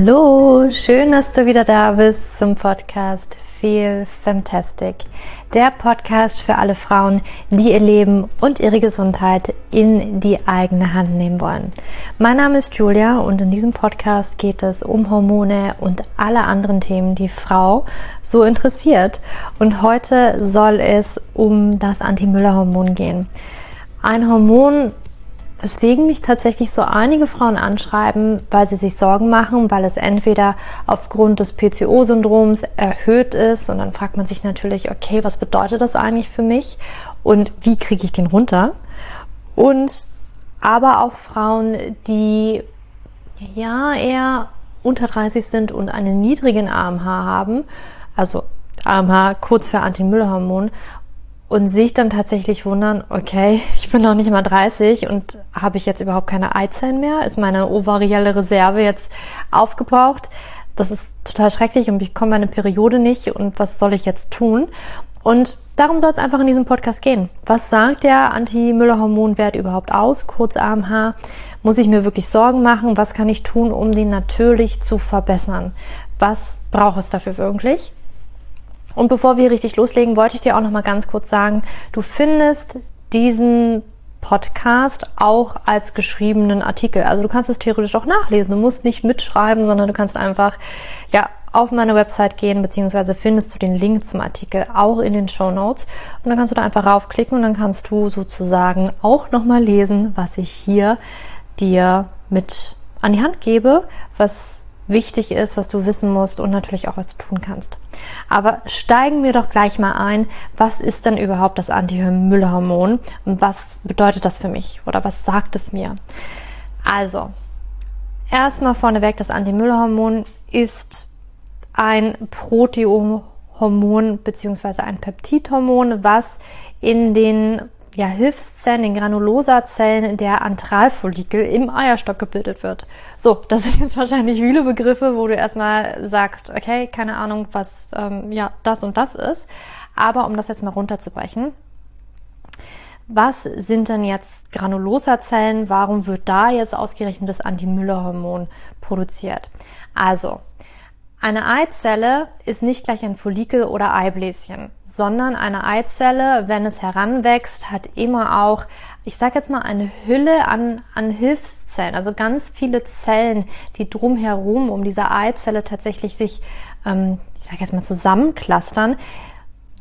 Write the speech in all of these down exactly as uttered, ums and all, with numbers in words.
Hallo, schön, dass du wieder da bist zum Podcast Feel Fantastic. Der Podcast für alle Frauen, die ihr Leben und ihre Gesundheit in die eigene Hand nehmen wollen. Mein Name ist Julia und in diesem Podcast geht es um Hormone und alle anderen Themen, die Frau so interessiert. Und heute soll es um das Anti-Müller-Hormon gehen. Ein Hormon, weswegen mich tatsächlich so einige Frauen anschreiben, weil sie sich Sorgen machen, weil es entweder aufgrund des P C O-Syndroms erhöht ist und dann fragt man sich natürlich, okay, was bedeutet das eigentlich für mich und wie kriege ich den runter? Und aber auch Frauen, die ja eher unter dreißig sind und einen niedrigen A M H haben, also A M H kurz für Anti-Müller-Hormon, und sich dann tatsächlich wundern, okay, ich bin noch nicht mal dreißig und habe ich jetzt überhaupt keine Eizellen mehr? Ist meine ovarielle Reserve jetzt aufgebraucht? Das ist total schrecklich und ich komme meine Periode nicht und was soll ich jetzt tun? Und darum soll es einfach in diesem Podcast gehen. Was sagt der Anti-Müller-Hormonwert überhaupt aus, kurz A M H? Muss ich mir wirklich Sorgen machen? Was kann ich tun, um den natürlich zu verbessern? Was braucht es dafür wirklich? Und bevor wir richtig loslegen, wollte ich dir auch noch mal ganz kurz sagen, du findest diesen Podcast auch als geschriebenen Artikel. Also du kannst es theoretisch auch nachlesen. Du musst nicht mitschreiben, sondern du kannst einfach ja auf meine Website gehen, beziehungsweise findest du den Link zum Artikel auch in den Shownotes. Und dann kannst du da einfach raufklicken und dann kannst du sozusagen auch noch mal lesen, was ich hier dir mit an die Hand gebe, was wichtig ist, was du wissen musst und natürlich auch, was du tun kannst. Aber steigen wir doch gleich mal ein, was ist denn überhaupt das Anti-Müller-Hormon und was bedeutet das für mich oder was sagt es mir? Also, erstmal vorneweg, das Anti-Müller-Hormon ist ein Proteohormon bzw. ein Peptidhormon, was in den ja, Hilfszellen, den Granulosa-Zellen der Antralfollikel im Eierstock gebildet wird. So, das sind jetzt wahrscheinlich viele Begriffe, wo du erstmal sagst, okay, keine Ahnung, was ähm, ja das und das ist. Aber um das jetzt mal runterzubrechen, was sind denn jetzt Granulosa-Zellen? Warum wird da jetzt ausgerechnet das Anti-Müller-Hormon produziert? Also, eine Eizelle ist nicht gleich ein Follikel oder Eibläschen, sondern eine Eizelle, wenn es heranwächst, hat immer auch, ich sage jetzt mal, eine Hülle an, an Hilfszellen, also ganz viele Zellen, die drumherum um diese Eizelle tatsächlich sich, ähm, ich sage jetzt mal, zusammenclustern,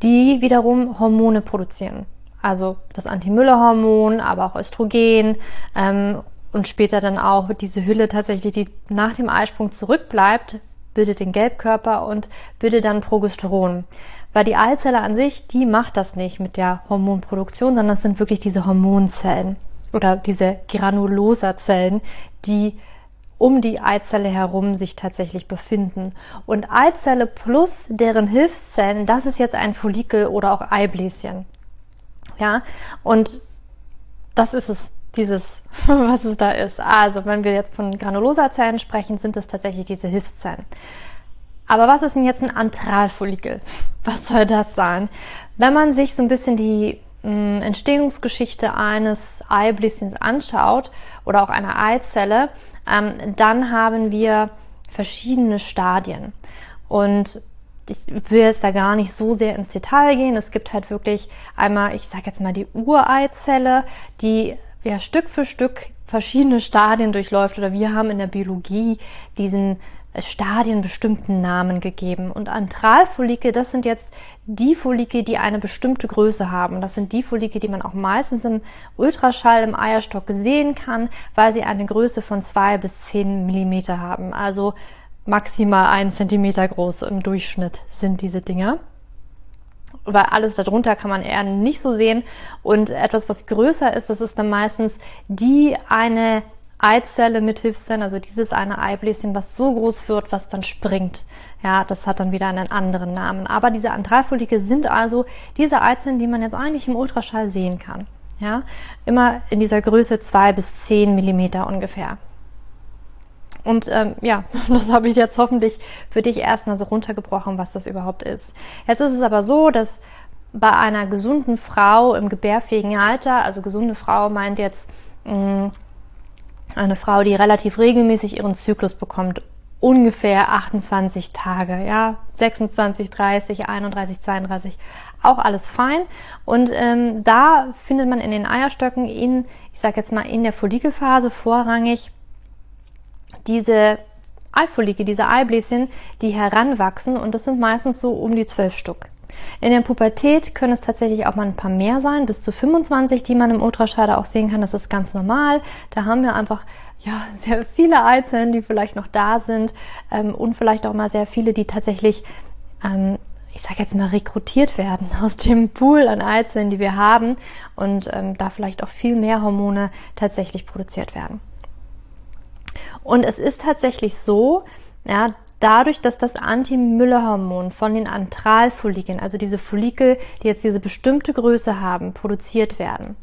die wiederum Hormone produzieren. Also das Anti-Müller-Hormon, aber auch Östrogen ähm, und später dann auch diese Hülle tatsächlich, die nach dem Eisprung zurückbleibt, bildet den Gelbkörper und bildet dann Progesteron. Weil die Eizelle an sich, die macht das nicht mit der Hormonproduktion, sondern es sind wirklich diese Hormonzellen oder diese Granulosa-Zellen, die um die Eizelle herum sich tatsächlich befinden. Und Eizelle plus deren Hilfszellen, das ist jetzt ein Follikel oder auch Eibläschen. Ja, und das ist es. Dieses, was es da ist. Also, wenn wir jetzt von Granulosa-Zellen sprechen, sind es tatsächlich diese Hilfszellen. Aber was ist denn jetzt ein Antralfollikel? Was soll das sein? Wenn man sich so ein bisschen die mh, Entstehungsgeschichte eines Eibläschens anschaut oder auch einer Eizelle, ähm, dann haben wir verschiedene Stadien. Und ich will jetzt da gar nicht so sehr ins Detail gehen. Es gibt halt wirklich einmal, ich sage jetzt mal, die Ureizelle, die ja Stück für Stück verschiedene Stadien durchläuft oder wir haben in der Biologie diesen Stadien bestimmten Namen gegeben. Und Antralfollikel, das sind jetzt die Follikel, die eine bestimmte Größe haben. Das sind die Follikel, die man auch meistens im Ultraschall im Eierstock sehen kann, weil sie eine Größe von zwei bis zehn Millimeter haben. Also maximal einen Zentimeter groß im Durchschnitt sind diese Dinger. Weil alles darunter kann man eher nicht so sehen. Und etwas, was größer ist, das ist dann meistens die eine Eizelle mit Hilfszellen, also dieses eine Eibläschen, was so groß wird, was dann springt. Ja, das hat dann wieder einen anderen Namen. Aber diese Antralfollikel sind also diese Eizellen, die man jetzt eigentlich im Ultraschall sehen kann. Ja, immer in dieser Größe zwei bis zehn Millimeter ungefähr. Und ähm, ja, das habe ich jetzt hoffentlich für dich erstmal so runtergebrochen, was das überhaupt ist. Jetzt ist es aber so, dass bei einer gesunden Frau im gebärfähigen Alter, also gesunde Frau meint jetzt mh, eine Frau, die relativ regelmäßig ihren Zyklus bekommt, ungefähr achtundzwanzig Tage, ja, sechsundzwanzig, dreißig, einunddreißig, zweiunddreißig, auch alles fein. Und ähm, da findet man in den Eierstöcken, in, ich sage jetzt mal in der Follikelphase vorrangig, diese Eifollikel, diese Eibläschen, die heranwachsen, und das sind meistens so um die zwölf Stück. In der Pubertät können es tatsächlich auch mal ein paar mehr sein, bis zu fünfundzwanzig, die man im Ultraschall auch sehen kann. Das ist ganz normal. Da haben wir einfach ja sehr viele Eizellen, die vielleicht noch da sind, ähm, und vielleicht auch mal sehr viele, die tatsächlich, ähm, ich sage jetzt mal, rekrutiert werden aus dem Pool an Eizellen, die wir haben, und ähm, da vielleicht auch viel mehr Hormone tatsächlich produziert werden. Und es ist tatsächlich so, ja, dadurch, dass das Anti-Müller-Hormon von den Antralfollikeln, also diese Follikel, die jetzt diese bestimmte Größe haben, produziert werden,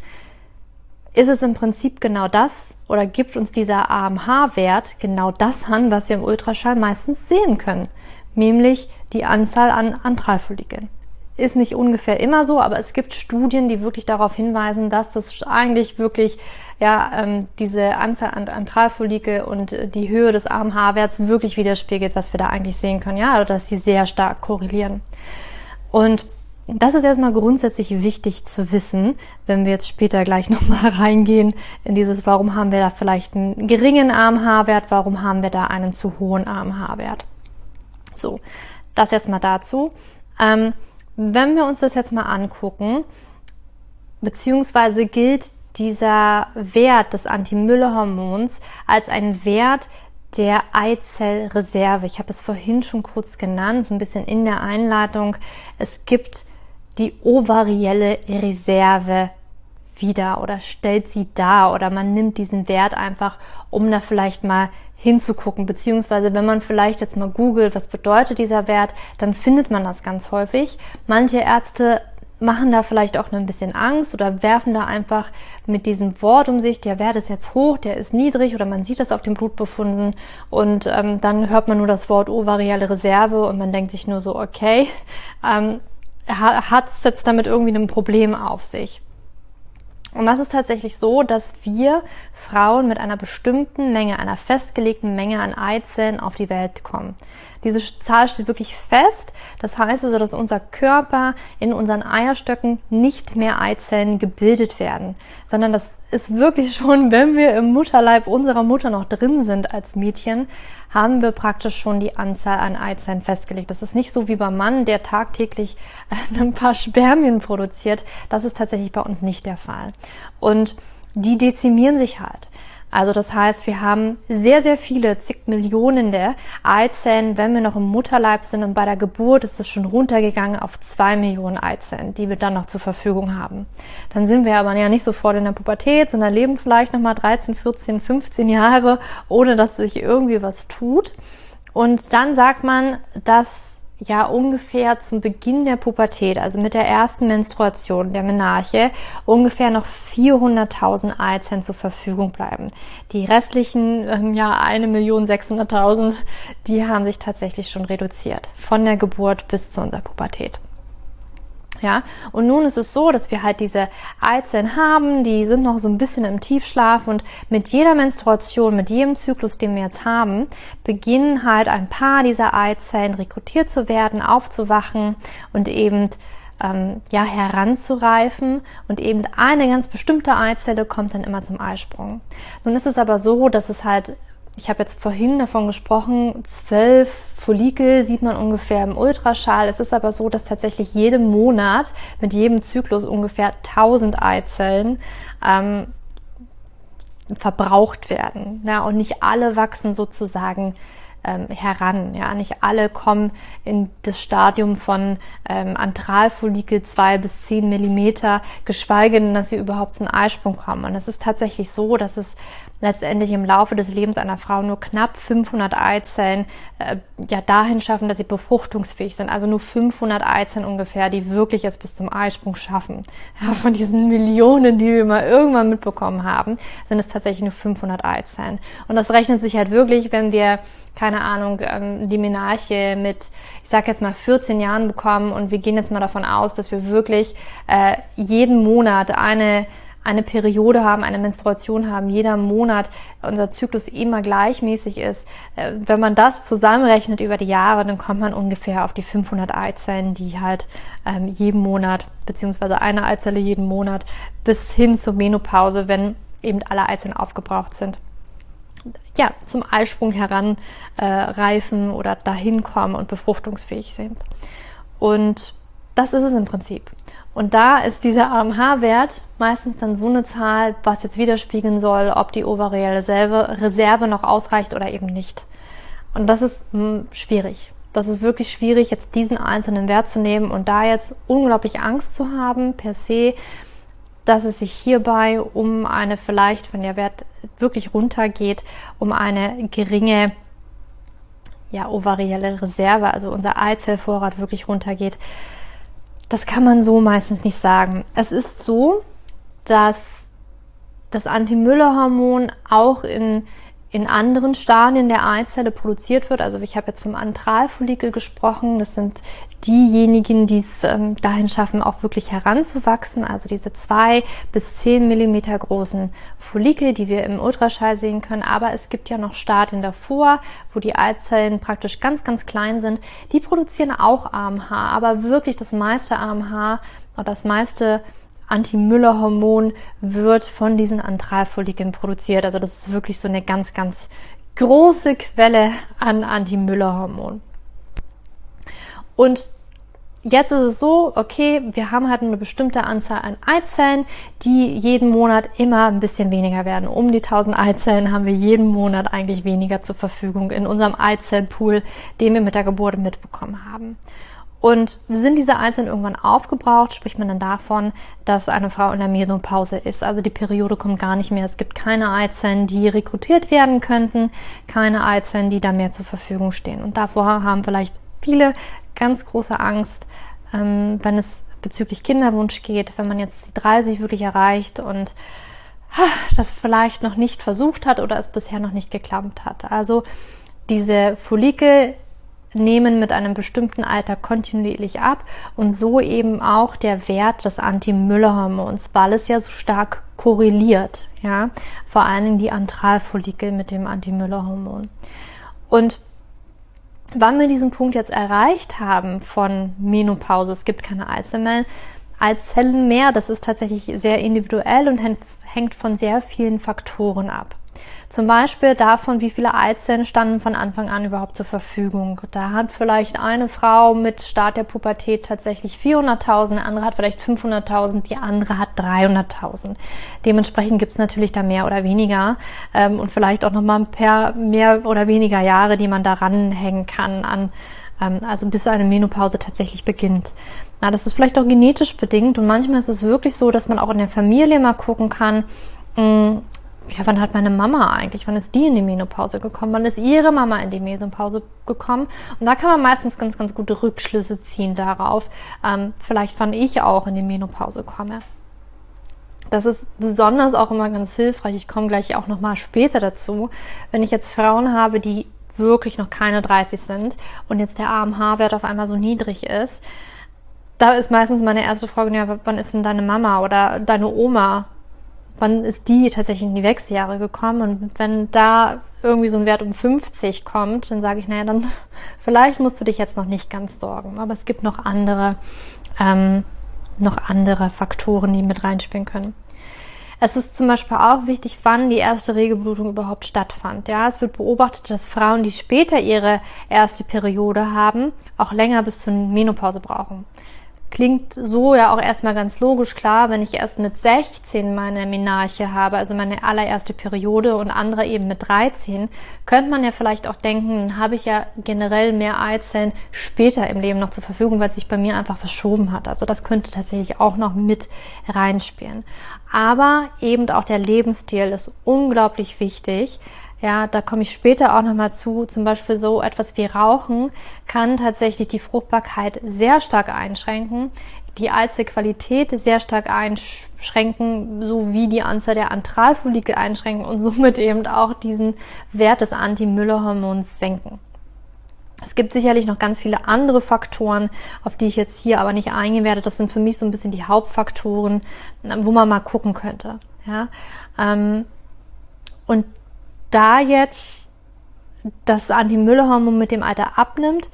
ist es im Prinzip genau das, oder gibt uns dieser A M H-Wert genau das an, was wir im Ultraschall meistens sehen können, nämlich die Anzahl an Antralfollikeln. Ist nicht ungefähr immer so, aber es gibt Studien, die wirklich darauf hinweisen, dass das eigentlich wirklich, ja, ähm, diese Anzahl an Antralfollikel und die Höhe des A M H-Werts wirklich widerspiegelt, was wir da eigentlich sehen können, ja, also dass sie sehr stark korrelieren. Und das ist erstmal grundsätzlich wichtig zu wissen, wenn wir jetzt später gleich nochmal reingehen in dieses, warum haben wir da vielleicht einen geringen A M H-Wert, warum haben wir da einen zu hohen A M H-Wert. So, das erstmal dazu. Ähm, Wenn wir uns das jetzt mal angucken, beziehungsweise gilt dieser Wert des Anti-Müller-Hormons als ein Wert der Eizellreserve. Ich habe es vorhin schon kurz genannt, so ein bisschen in der Einleitung. Es gibt die ovarielle Reserve wieder oder stellt sie dar, oder man nimmt diesen Wert einfach, um da vielleicht mal hinzugucken, beziehungsweise wenn man vielleicht jetzt mal googelt, was bedeutet dieser Wert, dann findet man das ganz häufig. Manche Ärzte machen da vielleicht auch ein bisschen Angst oder werfen da einfach mit diesem Wort um sich, der Wert ist jetzt hoch, der ist niedrig, oder man sieht das auf den Blutbefunden, und ähm, dann hört man nur das Wort ovarielle Reserve und man denkt sich nur so, okay, ähm, hat es jetzt damit irgendwie ein Problem auf sich? Und das ist tatsächlich so, dass wir Frauen mit einer bestimmten Menge, einer festgelegten Menge an Eizellen auf die Welt kommen. Diese Zahl steht wirklich fest. Das heißt also, dass unser Körper in unseren Eierstöcken nicht mehr Eizellen gebildet werden, sondern das ist wirklich schon, wenn wir im Mutterleib unserer Mutter noch drin sind als Mädchen, haben wir praktisch schon die Anzahl an Eizellen festgelegt. Das ist nicht so wie beim Mann, der tagtäglich ein paar Spermien produziert. Das ist tatsächlich bei uns nicht der Fall. Und die dezimieren sich halt. Also das heißt, wir haben sehr, sehr viele, zig Millionen der Eizellen, wenn wir noch im Mutterleib sind, und bei der Geburt ist es schon runtergegangen auf zwei Millionen Eizellen, die wir dann noch zur Verfügung haben. Dann sind wir aber ja nicht sofort in der Pubertät, sondern leben vielleicht nochmal dreizehn, vierzehn, fünfzehn Jahre, ohne dass sich irgendwie was tut. Und dann sagt man, dass ja ungefähr zum Beginn der Pubertät, also mit der ersten Menstruation der Menarche, ungefähr noch vierhunderttausend Eizellen zur Verfügung bleiben. Die restlichen, ähm, ja, eine Million sechshunderttausend, die haben sich tatsächlich schon reduziert, von der Geburt bis zu unserer Pubertät. Ja, und nun ist es so, dass wir halt diese Eizellen haben, die sind noch so ein bisschen im Tiefschlaf, und mit jeder Menstruation, mit jedem Zyklus, den wir jetzt haben, beginnen halt ein paar dieser Eizellen rekrutiert zu werden, aufzuwachen und eben ähm, ja, heranzureifen, und eben eine ganz bestimmte Eizelle kommt dann immer zum Eisprung. Nun ist es aber so, dass es halt, ich habe jetzt vorhin davon gesprochen, zwölf Follikel sieht man ungefähr im Ultraschall. Es ist aber so, dass tatsächlich jeden Monat mit jedem Zyklus ungefähr tausend Eizellen ähm, verbraucht werden. Ja, und nicht alle wachsen sozusagen ähm, heran. Ja, nicht alle kommen in das Stadium von ähm, Antralfollikel zwei bis zehn Millimeter, geschweige denn, dass sie überhaupt zum Eisprung kommen. Und es ist tatsächlich so, dass es letztendlich im Laufe des Lebens einer Frau nur knapp fünfhundert Eizellen äh, ja dahin schaffen, dass sie befruchtungsfähig sind. Also nur fünfhundert Eizellen ungefähr, die wirklich es bis zum Eisprung schaffen. Ja, von diesen Millionen, die wir mal irgendwann mitbekommen haben, sind es tatsächlich nur fünfhundert Eizellen. Und das rechnet sich halt wirklich, wenn wir, keine Ahnung, ähm, die Menarche mit, ich sag jetzt mal, vierzehn Jahren bekommen, und wir gehen jetzt mal davon aus, dass wir wirklich äh, jeden Monat eine eine Periode haben, eine Menstruation haben, jeder Monat, unser Zyklus immer gleichmäßig ist. Wenn man das zusammenrechnet über die Jahre, dann kommt man ungefähr auf die fünfhundert Eizellen, die halt ähm, jeden Monat, beziehungsweise eine Eizelle jeden Monat, bis hin zur Menopause, wenn eben alle Eizellen aufgebraucht sind, ja, zum Eisprung heran äh, reifen oder dahin kommen und befruchtungsfähig sind. Und das ist es im Prinzip. Und da ist dieser A M H-Wert meistens dann so eine Zahl, was jetzt widerspiegeln soll, ob die ovarielle Reserve, Reserve noch ausreicht oder eben nicht. Und das ist mh, schwierig. Das ist wirklich schwierig, jetzt diesen einzelnen Wert zu nehmen und da jetzt unglaublich Angst zu haben per se, dass es sich hierbei um eine vielleicht, wenn der Wert wirklich runtergeht, um eine geringe ja, ovarielle Reserve, also unser Eizellvorrat wirklich runtergeht. Das kann man so meistens nicht sagen. Es ist so, dass das Anti-Müller-Hormon auch in, in anderen Stadien der Eizelle produziert wird. Also ich habe jetzt vom Antralfollikel gesprochen. Das sind diejenigen, die es ähm, dahin schaffen, auch wirklich heranzuwachsen. Also diese zwei bis zehn Millimeter großen Follikel, die wir im Ultraschall sehen können. Aber es gibt ja noch Stadien davor, wo die Eizellen praktisch ganz, ganz klein sind. Die produzieren auch A M H, aber wirklich das meiste A M H oder das meiste Anti-Müller-Hormon wird von diesen Antralfollikeln produziert. Also das ist wirklich so eine ganz, ganz große Quelle an Anti-Müller-Hormon. Und jetzt ist es so, okay, wir haben halt eine bestimmte Anzahl an Eizellen, die jeden Monat immer ein bisschen weniger werden. Um die tausend Eizellen haben wir jeden Monat eigentlich weniger zur Verfügung in unserem Eizellpool, den wir mit der Geburt mitbekommen haben. Und sind diese Eizellen irgendwann aufgebraucht, spricht man dann davon, dass eine Frau in der Menopause ist. Also die Periode kommt gar nicht mehr. Es gibt keine Eizellen, die rekrutiert werden könnten, keine Eizellen, die da mehr zur Verfügung stehen. Und davor haben vielleicht viele ganz große Angst, ähm, wenn es bezüglich Kinderwunsch geht, wenn man jetzt die dreißig wirklich erreicht und ha, das vielleicht noch nicht versucht hat oder es bisher noch nicht geklappt hat. Also diese Follikel nehmen mit einem bestimmten Alter kontinuierlich ab und so eben auch der Wert des Anti-Müller-Hormons, weil es ja so stark korreliert, ja, vor allen Dingen die Antralfollikel mit dem Anti-Müller-Hormon. Und wann wir diesen Punkt jetzt erreicht haben von Menopause, es gibt keine Eizellen mehr, das ist tatsächlich sehr individuell und hängt von sehr vielen Faktoren ab. Zum Beispiel davon, wie viele Eizellen standen von Anfang an überhaupt zur Verfügung. Da hat vielleicht eine Frau mit Start der Pubertät tatsächlich vierhunderttausend, eine andere hat vielleicht fünfhunderttausend, die andere hat dreihunderttausend. Dementsprechend gibt es natürlich da mehr oder weniger ähm, und vielleicht auch nochmal ein paar mehr oder weniger Jahre, die man da ranhängen kann, an, ähm, also bis eine Menopause tatsächlich beginnt. Na, das ist vielleicht auch genetisch bedingt und manchmal ist es wirklich so, dass man auch in der Familie mal gucken kann, mh, ja, wann hat meine Mama eigentlich, wann ist die in die Menopause gekommen, wann ist ihre Mama in die Menopause gekommen? Und da kann man meistens ganz, ganz gute Rückschlüsse ziehen darauf, ähm, vielleicht wann ich auch in die Menopause komme. Das ist besonders auch immer ganz hilfreich, ich komme gleich auch nochmal später dazu, wenn ich jetzt Frauen habe, die wirklich noch keine dreißig sind und jetzt der A M H-Wert auf einmal so niedrig ist, da ist meistens meine erste Frage, ja, wann ist denn deine Mama oder deine Oma? Wann ist die tatsächlich in die Wechseljahre gekommen? Und wenn da irgendwie so ein Wert um fünfzig kommt, dann sage ich, naja, dann vielleicht musst du dich jetzt noch nicht ganz sorgen. Aber es gibt noch andere, ähm, noch andere Faktoren, die mit reinspielen können. Es ist zum Beispiel auch wichtig, wann die erste Regelblutung überhaupt stattfand. Ja, es wird beobachtet, dass Frauen, die später ihre erste Periode haben, auch länger bis zur Menopause brauchen. Klingt so ja auch erstmal ganz logisch, klar, wenn ich erst mit sechzehn meine Menarche habe, also meine allererste Periode und andere eben mit dreizehn, könnte man ja vielleicht auch denken, dann habe ich ja generell mehr Eizellen später im Leben noch zur Verfügung, weil es sich bei mir einfach verschoben hat. Also das könnte tatsächlich auch noch mit reinspielen. Aber eben auch der Lebensstil ist unglaublich wichtig. Ja, da komme ich später auch nochmal zu, zum Beispiel so etwas wie Rauchen kann tatsächlich die Fruchtbarkeit sehr stark einschränken, die Eizellqualität sehr stark einschränken, sowie die Anzahl der Antralfollikel einschränken und somit eben auch diesen Wert des Anti-Müller-Hormons senken. Es gibt sicherlich noch ganz viele andere Faktoren, auf die ich jetzt hier aber nicht eingehen werde. Das sind für mich so ein bisschen die Hauptfaktoren, wo man mal gucken könnte. Ja? Und da jetzt das Anti-Müller-Hormon mit dem Alter abnimmt,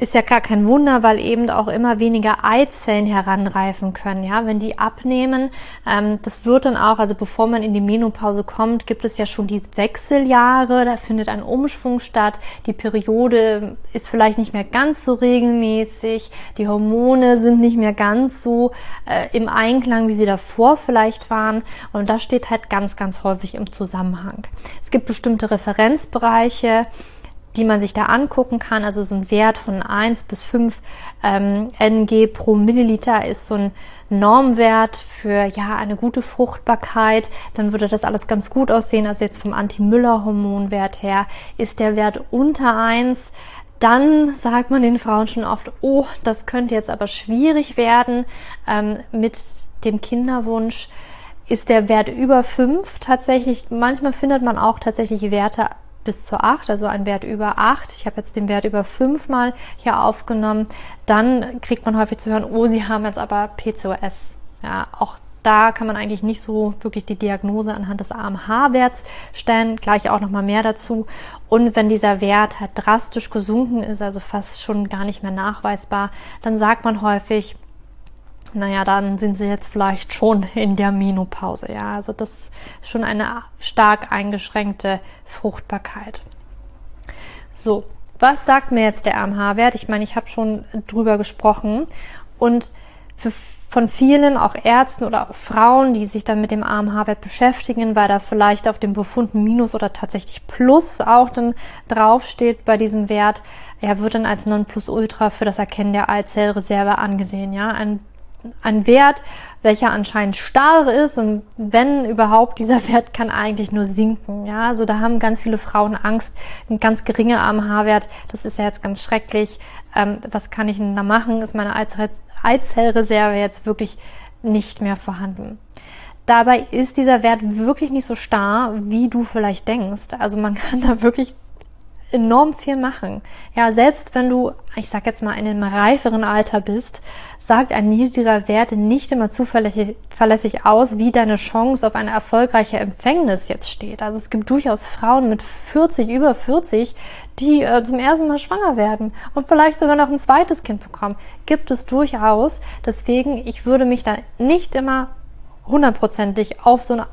ist ja gar kein Wunder, weil eben auch immer weniger Eizellen heranreifen können. Ja, wenn die abnehmen, ähm, das wird dann auch, also bevor man in die Menopause kommt, gibt es ja schon die Wechseljahre, da findet ein Umschwung statt, die Periode ist vielleicht nicht mehr ganz so regelmäßig, die Hormone sind nicht mehr ganz so äh, im Einklang, wie sie davor vielleicht waren, und das steht halt ganz, ganz häufig im Zusammenhang. Es gibt bestimmte Referenzbereiche, die man sich da angucken kann, also so ein Wert von eins bis fünf ähm, Ng pro Milliliter ist so ein Normwert für ja eine gute Fruchtbarkeit, dann würde das alles ganz gut aussehen. Also jetzt vom Anti-Müller-Hormonwert her ist der Wert unter eins, dann sagt man den Frauen schon oft, oh, das könnte jetzt aber schwierig werden ähm, mit dem Kinderwunsch. Ist der Wert über fünf tatsächlich, manchmal findet man auch tatsächlich Werte bis zu acht, also ein Wert über acht. Ich habe jetzt den Wert über fünf mal hier aufgenommen. Dann kriegt man häufig zu hören, oh, Sie haben jetzt aber P C O S. Ja, auch da kann man eigentlich nicht so wirklich die Diagnose anhand des A M H-Werts stellen. Gleich auch nochmal mehr dazu. Und wenn dieser Wert halt drastisch gesunken ist, also fast schon gar nicht mehr nachweisbar, dann sagt man häufig, naja, dann sind Sie jetzt vielleicht schon in der Menopause. Ja, also das ist schon eine stark eingeschränkte Fruchtbarkeit. So, was sagt mir jetzt der A M H-Wert? Ich meine, ich habe schon drüber gesprochen, und für, von vielen, auch Ärzten oder auch Frauen, die sich dann mit dem A M H-Wert beschäftigen, weil da vielleicht auf dem Befund Minus oder tatsächlich Plus auch dann draufsteht bei diesem Wert, ja, wird dann als Nonplusultra für das Erkennen der Eizellreserve angesehen. Ja, ein Ein Wert, welcher anscheinend starr ist, und wenn überhaupt, dieser Wert kann eigentlich nur sinken. Ja, also da haben ganz viele Frauen Angst, ein ganz geringer A M H-Wert, das ist ja jetzt ganz schrecklich. Ähm, was kann ich denn da machen? Ist meine Eizellreserve jetzt wirklich nicht mehr vorhanden? Dabei ist dieser Wert wirklich nicht so starr, wie du vielleicht denkst. Also man kann da wirklich enorm viel machen. Ja, selbst wenn du, ich sag jetzt mal, in einem reiferen Alter bist, sagt ein niedriger Wert nicht immer zuverlässig aus, wie deine Chance auf eine erfolgreiche Empfängnis jetzt steht. Also es gibt durchaus Frauen mit vierzig, über vierzig, die äh, zum ersten Mal schwanger werden und vielleicht sogar noch ein zweites Kind bekommen. Gibt es durchaus. Deswegen, ich würde mich da nicht immer hundertprozentig auf so einen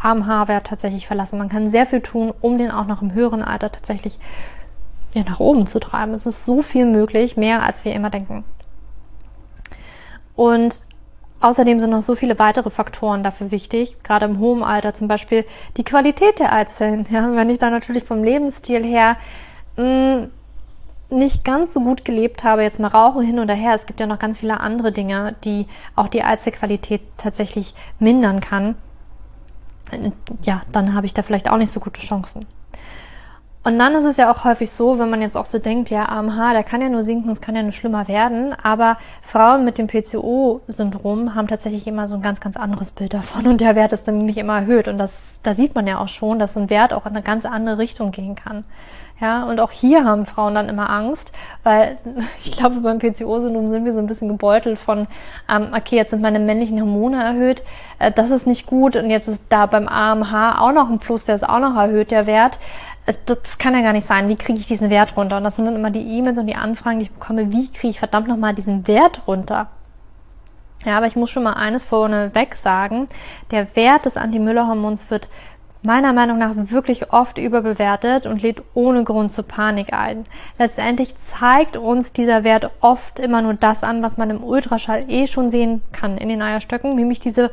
A M H-Wert tatsächlich verlassen. Man kann sehr viel tun, um den auch noch im höheren Alter tatsächlich ja, nach oben zu treiben. Es ist so viel möglich, mehr als wir immer denken. Und außerdem sind noch so viele weitere Faktoren dafür wichtig, gerade im hohen Alter, zum Beispiel die Qualität der Eizellen. Ja, wenn ich da natürlich vom Lebensstil her mh, nicht ganz so gut gelebt habe, jetzt mal Rauchen hin oder her, es gibt ja noch ganz viele andere Dinge, die auch die Eizellqualität tatsächlich mindern kann, ja, dann habe ich da vielleicht auch nicht so gute Chancen. Und dann ist es ja auch häufig so, wenn man jetzt auch so denkt, ja, A M H, der kann ja nur sinken, es kann ja nur schlimmer werden. Aber Frauen mit dem P C O-Syndrom haben tatsächlich immer so ein ganz, ganz anderes Bild davon. Und der Wert ist dann nämlich immer erhöht. Und das, da sieht man ja auch schon, dass so ein Wert auch in eine ganz andere Richtung gehen kann. Ja, und auch hier haben Frauen dann immer Angst, weil ich glaube, beim P C O-Syndrom sind wir so ein bisschen gebeutelt von, ähm, okay, jetzt sind meine männlichen Hormone erhöht, äh, das ist nicht gut, und jetzt ist da beim A M H auch noch ein Plus, der ist auch noch erhöht, der Wert. Äh, das kann ja gar nicht sein, wie kriege ich diesen Wert runter? Und das sind dann immer die E-Mails und die Anfragen, die ich bekomme, wie kriege ich verdammt nochmal diesen Wert runter? Ja, aber ich muss schon mal eines vorneweg sagen, der Wert des Anti-Müller-Hormons wird meiner Meinung nach wirklich oft überbewertet und lädt ohne Grund zur Panik ein. Letztendlich zeigt uns dieser Wert oft immer nur das an, was man im Ultraschall eh schon sehen kann in den Eierstöcken, nämlich diese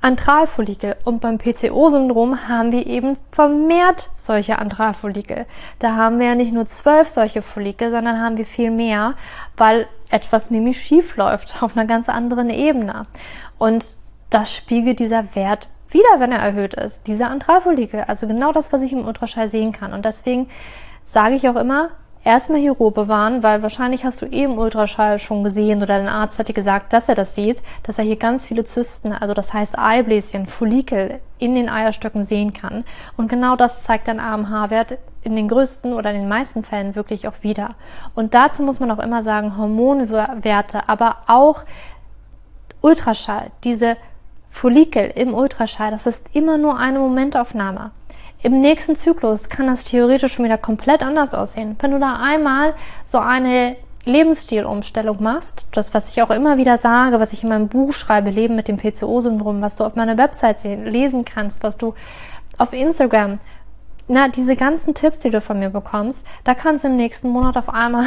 Antralfollikel. Und beim P C O-Syndrom haben wir eben vermehrt solche Antralfollikel. Da haben wir ja nicht nur zwölf solche Follikel, sondern haben wir viel mehr, weil etwas nämlich schief läuft auf einer ganz anderen Ebene. Und das spiegelt dieser Wert wieder, wenn er erhöht ist, dieser Antralfollikel, also genau das, was ich im Ultraschall sehen kann. Und deswegen sage ich auch immer, erstmal hier Ruhe bewahren, weil wahrscheinlich hast du eh im Ultraschall schon gesehen oder dein Arzt hat dir gesagt, dass er das sieht, dass er hier ganz viele Zysten, also das heißt Eibläschen, Follikel in den Eierstöcken sehen kann. Und genau das zeigt dein A M H-Wert in den größten oder den meisten Fällen wirklich auch wieder. Und dazu muss man auch immer sagen, Hormonwerte, aber auch Ultraschall, diese Follikel im Ultraschall, das ist immer nur eine Momentaufnahme. Im nächsten Zyklus kann das theoretisch schon wieder komplett anders aussehen. Wenn du da einmal so eine Lebensstilumstellung machst, das, was ich auch immer wieder sage, was ich in meinem Buch schreibe, Leben mit dem P C O-Syndrom, was du auf meiner Website lesen kannst, was du auf Instagram, na, diese ganzen Tipps, die du von mir bekommst, da kann es im nächsten Monat auf einmal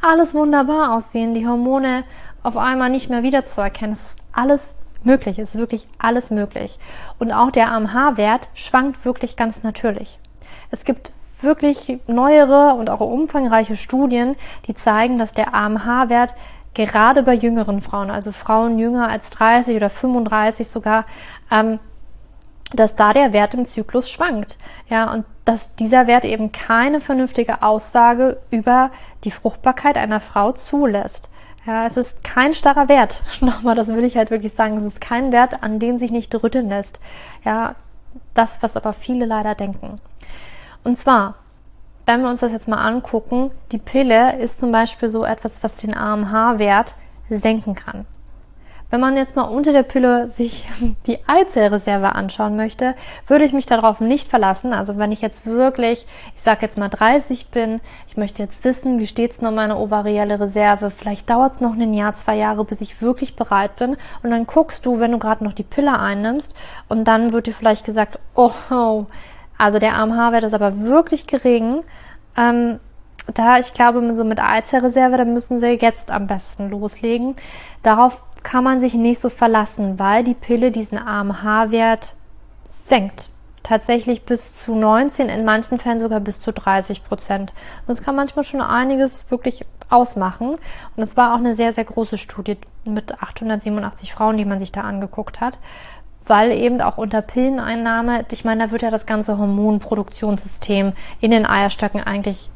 alles wunderbar aussehen, die Hormone auf einmal nicht mehr wiederzuerkennen. Es ist alles möglich, es ist wirklich alles möglich. Und auch der A M H-Wert schwankt wirklich ganz natürlich. Es gibt wirklich neuere und auch umfangreiche Studien, die zeigen, dass der A M H-Wert gerade bei jüngeren Frauen, also Frauen jünger als dreißig oder fünfunddreißig sogar, ähm, dass da der Wert im Zyklus schwankt. Ja, und dass dieser Wert eben keine vernünftige Aussage über die Fruchtbarkeit einer Frau zulässt. Ja, es ist kein starrer Wert. Nochmal, das will ich halt wirklich sagen. Es ist kein Wert, an dem sich nicht rütteln lässt. Ja, das, was aber viele leider denken. Und zwar, wenn wir uns das jetzt mal angucken, die Pille ist zum Beispiel so etwas, was den A M H-Wert senken kann. Wenn man jetzt mal unter der Pille sich die Eizellreserve anschauen möchte, würde ich mich darauf nicht verlassen. Also wenn ich jetzt wirklich, ich sage jetzt mal dreißig bin, ich möchte jetzt wissen, wie steht es noch um meine ovarielle Reserve, vielleicht dauert es noch ein Jahr, zwei Jahre, bis ich wirklich bereit bin. Und dann guckst du, wenn du gerade noch die Pille einnimmst, und dann wird dir vielleicht gesagt, oh, also der A M H-Wert ist aber wirklich gering. Ähm, da, ich glaube, so mit Eizellreserve, da müssen sie jetzt am besten loslegen. Darauf kann man sich nicht so verlassen, weil die Pille diesen A M H-Wert senkt. Tatsächlich bis zu neunzehn, in manchen Fällen sogar bis zu dreißig Prozent. Das kann manchmal schon einiges wirklich ausmachen. Und es war auch eine sehr, sehr große Studie mit achthundertsiebenundachtzig Frauen, die man sich da angeguckt hat. Weil eben auch unter Pilleneinnahme, ich meine, da wird ja das ganze Hormonproduktionssystem in den Eierstöcken eigentlich,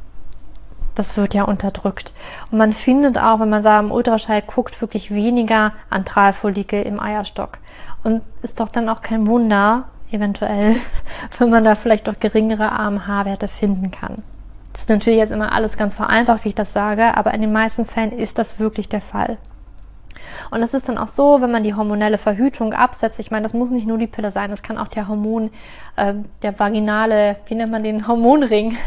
das wird ja unterdrückt. Und man findet auch, wenn man da im Ultraschall guckt, wirklich weniger Antralfollikel im Eierstock. Und ist doch dann auch kein Wunder, eventuell, wenn man da vielleicht auch geringere A M H-Werte finden kann. Das ist natürlich jetzt immer alles ganz vereinfacht, wie ich das sage, aber in den meisten Fällen ist das wirklich der Fall. Und das ist dann auch so, wenn man die hormonelle Verhütung absetzt, ich meine, das muss nicht nur die Pille sein, das kann auch der Hormon, äh, der vaginale, wie nennt man den, Hormonring,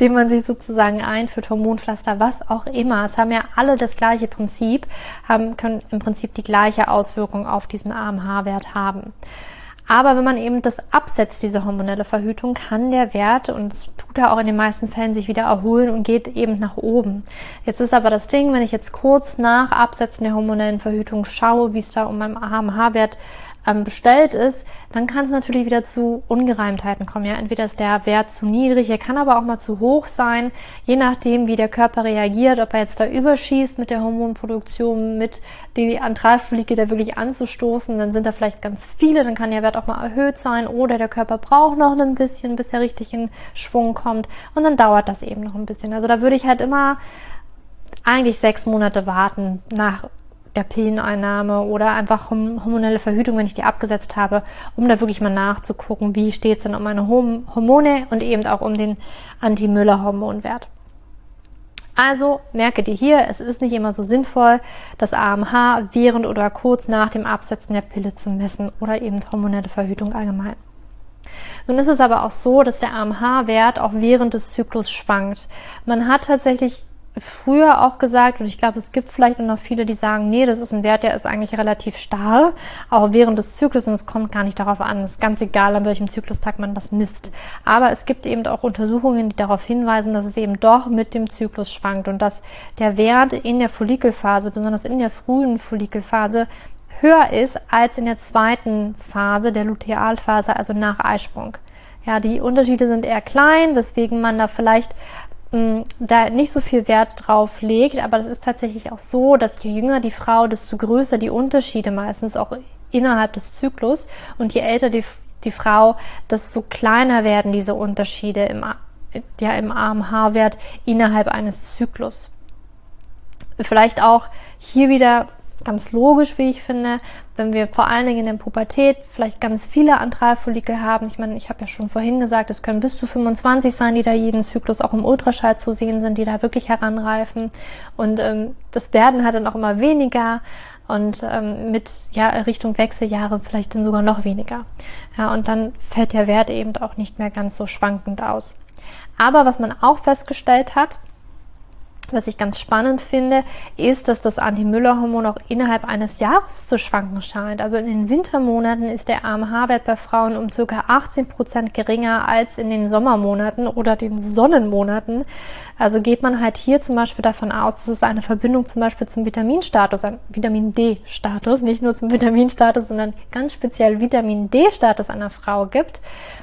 den man sich sozusagen einführt, Hormonpflaster, was auch immer. Es haben ja alle das gleiche Prinzip, haben, können im Prinzip die gleiche Auswirkung auf diesen A M H-Wert haben. Aber wenn man eben das absetzt, diese hormonelle Verhütung, kann der Wert, und es tut er auch in den meisten Fällen, sich wieder erholen und geht eben nach oben. Jetzt ist aber das Ding, wenn ich jetzt kurz nach Absetzen der hormonellen Verhütung schaue, wie es da um meinen A M H-Wert ähm, bestellt ist, dann kann es natürlich wieder zu Ungereimtheiten kommen. Ja, entweder ist der Wert zu niedrig, er kann aber auch mal zu hoch sein, je nachdem, wie der Körper reagiert, ob er jetzt da überschießt mit der Hormonproduktion, mit die Antralfollikel da wirklich anzustoßen, dann sind da vielleicht ganz viele, dann kann der Wert auch mal erhöht sein, oder der Körper braucht noch ein bisschen, bis er richtig in Schwung kommt, und dann dauert das eben noch ein bisschen. Also da würde ich halt immer eigentlich sechs Monate warten nach der Pilleneinnahme oder einfach hormonelle Verhütung, wenn ich die abgesetzt habe, um da wirklich mal nachzugucken, wie steht es denn um meine Hormone und eben auch um den Anti-Müller-Hormonwert. Also merke dir hier, es ist nicht immer so sinnvoll, das A M H während oder kurz nach dem Absetzen der Pille zu messen oder eben hormonelle Verhütung allgemein. Nun ist es aber auch so, dass der A M H-Wert auch während des Zyklus schwankt. Man hat tatsächlich früher auch gesagt, und ich glaube, es gibt vielleicht auch noch viele, die sagen, nee, das ist ein Wert, der ist eigentlich relativ starr, auch während des Zyklus, und es kommt gar nicht darauf an. Es ist ganz egal, an welchem Zyklustag man das misst. Aber es gibt eben auch Untersuchungen, die darauf hinweisen, dass es eben doch mit dem Zyklus schwankt und dass der Wert in der Follikelphase, besonders in der frühen Follikelphase, höher ist als in der zweiten Phase, der Lutealphase, also nach Eisprung. Ja, die Unterschiede sind eher klein, weswegen man da vielleicht da nicht so viel Wert drauf legt, aber das ist tatsächlich auch so, dass je jünger die Frau, desto größer die Unterschiede meistens auch innerhalb des Zyklus, und je älter die, die Frau, desto kleiner werden diese Unterschiede im, ja, im A M H-Wert innerhalb eines Zyklus. Vielleicht auch hier wieder ganz logisch, wie ich finde, wenn wir vor allen Dingen in der Pubertät vielleicht ganz viele Antralfollikel haben. Ich meine, ich habe ja schon vorhin gesagt, es können bis zu fünfundzwanzig sein, die da jeden Zyklus auch im Ultraschall zu sehen sind, die da wirklich heranreifen. Und ähm, das werden halt dann auch immer weniger und ähm, mit ja, Richtung Wechseljahre vielleicht dann sogar noch weniger. Ja, und dann fällt der Wert eben auch nicht mehr ganz so schwankend aus. Aber was man auch festgestellt hat, was ich ganz spannend finde, ist, dass das Anti-Müller-Hormon auch innerhalb eines Jahres zu schwanken scheint. Also in den Wintermonaten ist der A M H-Wert bei Frauen um ca. achtzehn Prozent geringer als in den Sommermonaten oder den Sonnenmonaten. Also geht man halt hier zum Beispiel davon aus, dass es eine Verbindung zum Beispiel zum Vitaminstatus, einem Vitamin D-Status, nicht nur zum Vitaminstatus, sondern ganz speziell Vitamin D-Status einer Frau gibt,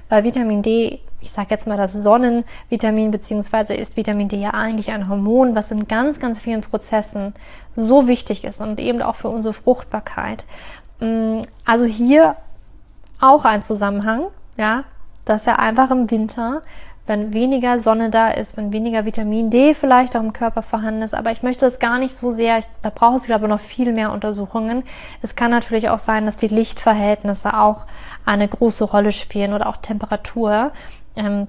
weil Vitamin D, ich sage jetzt mal das Sonnenvitamin, beziehungsweise ist Vitamin D ja eigentlich ein Hormon, was in ganz, ganz vielen Prozessen so wichtig ist und eben auch für unsere Fruchtbarkeit. Also hier auch ein Zusammenhang, ja, dass er einfach im Winter, wenn weniger Sonne da ist, wenn weniger Vitamin D vielleicht auch im Körper vorhanden ist. Aber ich möchte das gar nicht so sehr, ich, da braucht es, glaube ich, noch viel mehr Untersuchungen. Es kann natürlich auch sein, dass die Lichtverhältnisse auch eine große Rolle spielen oder auch Temperatur. Ähm,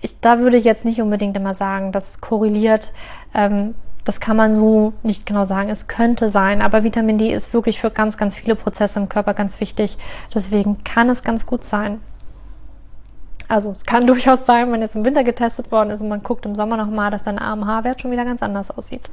ich, da würde ich jetzt nicht unbedingt immer sagen, das korreliert. Ähm, das kann man so nicht genau sagen. Es könnte sein, aber Vitamin D ist wirklich für ganz, ganz viele Prozesse im Körper ganz wichtig. Deswegen kann es ganz gut sein. Also es kann durchaus sein, wenn jetzt im Winter getestet worden ist und man guckt im Sommer nochmal, dass dein A M H-Wert schon wieder ganz anders aussieht.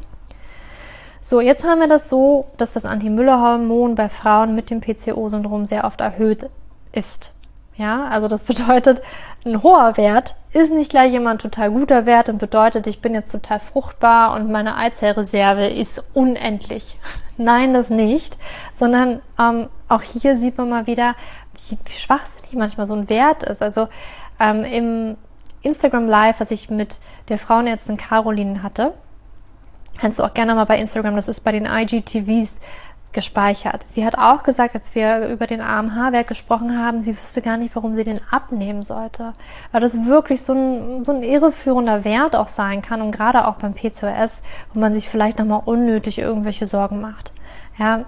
So, jetzt haben wir das so, dass das Anti-Müller-Hormon bei Frauen mit dem P C O-Syndrom sehr oft erhöht ist. Ja, also das bedeutet, ein hoher Wert ist nicht gleich immer ein total guter Wert und bedeutet, ich bin jetzt total fruchtbar und meine Eizellreserve ist unendlich. Nein, das nicht, sondern ähm, auch hier sieht man mal wieder, wie, wie schwachsinnig manchmal so ein Wert ist. Also ähm, im Instagram Live, was ich mit der Frauenärztin Carolin hatte, kannst du auch gerne mal bei Instagram, das ist bei den I G T Vs, gespeichert. Sie hat auch gesagt, als wir über den A M H-Wert gesprochen haben, sie wüsste gar nicht, warum sie den abnehmen sollte, weil das wirklich so ein, so ein irreführender Wert auch sein kann und gerade auch beim P C O S, wo man sich vielleicht nochmal unnötig irgendwelche Sorgen macht. Ja,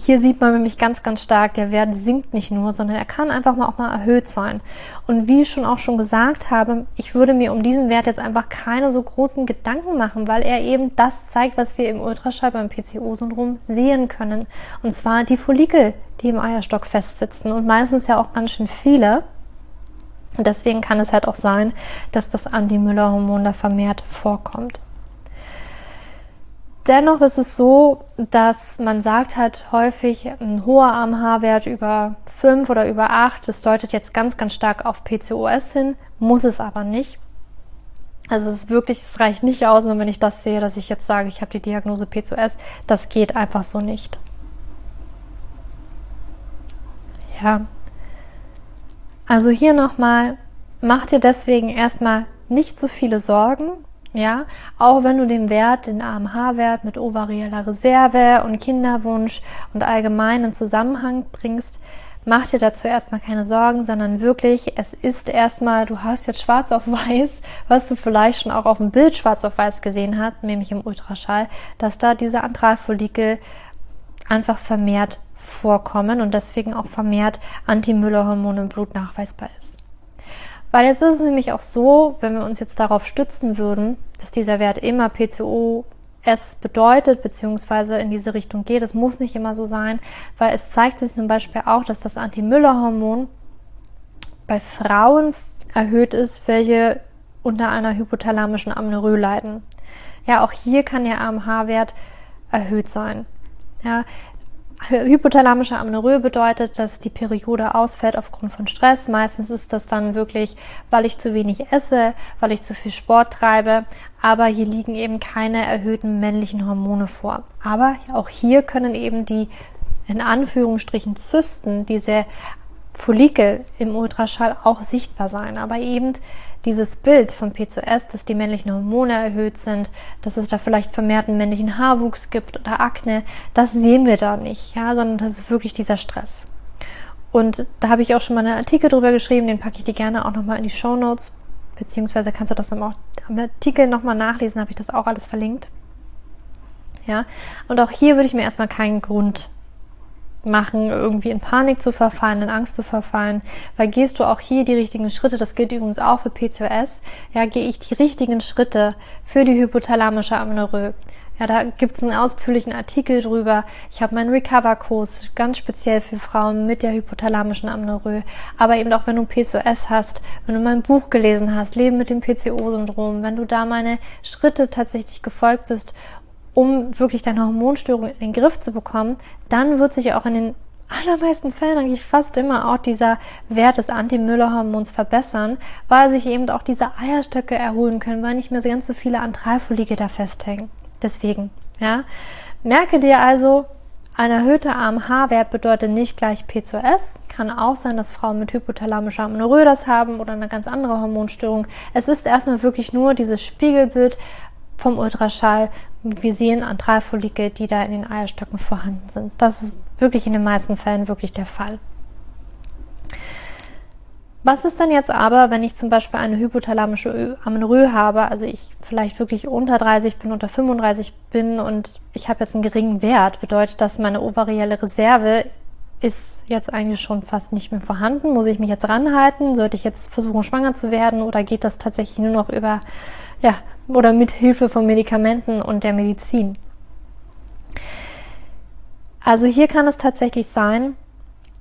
hier sieht man nämlich ganz, ganz stark, der Wert sinkt nicht nur, sondern er kann einfach mal auch mal erhöht sein. Und wie ich schon auch schon gesagt habe, ich würde mir um diesen Wert jetzt einfach keine so großen Gedanken machen, weil er eben das zeigt, was wir im Ultraschall beim P C O-Syndrom sehen können. Und zwar die Follikel, die im Eierstock festsitzen und meistens ja auch ganz schön viele. Und deswegen kann es halt auch sein, dass das Anti-Müller-Hormon da vermehrt vorkommt. Dennoch ist es so, dass man sagt halt häufig, ein hoher A M H-Wert über fünf oder über acht, das deutet jetzt ganz, ganz stark auf P C O S hin, muss es aber nicht. Also es ist wirklich, es reicht nicht aus, nur wenn ich das sehe, dass ich jetzt sage, ich habe die Diagnose P C O S, das geht einfach so nicht. Ja, also hier nochmal, mach dir deswegen erstmal nicht so viele Sorgen. Ja, auch wenn du den Wert, den A M H-Wert mit ovarieller Reserve und Kinderwunsch und allgemeinen Zusammenhang bringst, mach dir dazu erstmal keine Sorgen, sondern wirklich, es ist erstmal, du hast jetzt schwarz auf weiß, was du vielleicht schon auch auf dem Bild schwarz auf weiß gesehen hast, nämlich im Ultraschall, dass da diese Antralfollikel einfach vermehrt vorkommen und deswegen auch vermehrt Anti-Müller-Hormon im Blut nachweisbar ist. Weil jetzt ist es nämlich auch so, wenn wir uns jetzt darauf stützen würden, dass dieser Wert immer P C O S bedeutet, beziehungsweise in diese Richtung geht, das muss nicht immer so sein, weil es zeigt sich zum Beispiel auch, dass das Anti-Müller-Hormon bei Frauen erhöht ist, welche unter einer hypothalamischen Amenorrhoe leiden. Ja, auch hier kann der A M H-Wert erhöht sein. Ja, hypothalamische Amenorrhoe bedeutet, dass die Periode ausfällt aufgrund von Stress. Meistens ist das dann wirklich, weil ich zu wenig esse, weil ich zu viel Sport treibe. Aber hier liegen eben keine erhöhten männlichen Hormone vor. Aber auch hier können eben die, in Anführungsstrichen, Zysten, diese Follikel im Ultraschall auch sichtbar sein. Aber eben dieses Bild von P C O S, dass die männlichen Hormone erhöht sind, dass es da vielleicht vermehrten männlichen Haarwuchs gibt oder Akne, das sehen wir da nicht, ja, sondern das ist wirklich dieser Stress. Und da habe ich auch schon mal einen Artikel drüber geschrieben, den packe ich dir gerne auch nochmal in die Shownotes, beziehungsweise kannst du das dann auch am Artikel nochmal nachlesen, habe ich das auch alles verlinkt. Ja? Und auch hier würde ich mir erstmal keinen Grund machen, irgendwie in Panik zu verfallen, in Angst zu verfallen, weil gehst du auch hier die richtigen Schritte, das gilt übrigens auch für P C O S, ja, gehe ich die richtigen Schritte für die hypothalamische Amenorrhoe. Ja, da gibt es einen ausführlichen Artikel drüber. Ich habe meinen Recover-Kurs, ganz speziell für Frauen mit der hypothalamischen Amenorrhoe. Aber eben auch, wenn du P C O S hast, wenn du mein Buch gelesen hast, Leben mit dem P C O-Syndrom, wenn du da meine Schritte tatsächlich gefolgt bist, um wirklich deine Hormonstörung in den Griff zu bekommen, dann wird sich auch in den allermeisten Fällen eigentlich fast immer auch dieser Wert des Anti-Müller-Hormons verbessern, weil sich eben auch diese Eierstöcke erholen können, weil nicht mehr so ganz so viele Antralfollikel da festhängen. Deswegen, ja, merke dir also, ein erhöhter A M H-Wert bedeutet nicht gleich P C O S. Kann auch sein, dass Frauen mit hypothalamischer Amenorrhoe das haben oder eine ganz andere Hormonstörung. Es ist erstmal wirklich nur dieses Spiegelbild vom Ultraschall. Wir sehen Antralfollikel, die da in den Eierstöcken vorhanden sind. Das ist wirklich in den meisten Fällen wirklich der Fall. Was ist denn jetzt aber, wenn ich zum Beispiel eine hypothalamische Amenorrhoe habe, also ich vielleicht wirklich unter dreißig bin, unter fünfunddreißig bin und ich habe jetzt einen geringen Wert, bedeutet das, meine ovarielle Reserve ist jetzt eigentlich schon fast nicht mehr vorhanden, muss ich mich jetzt ranhalten, sollte ich jetzt versuchen, schwanger zu werden oder geht das tatsächlich nur noch über, ja, oder mit Hilfe von Medikamenten und der Medizin? Also hier kann es tatsächlich sein,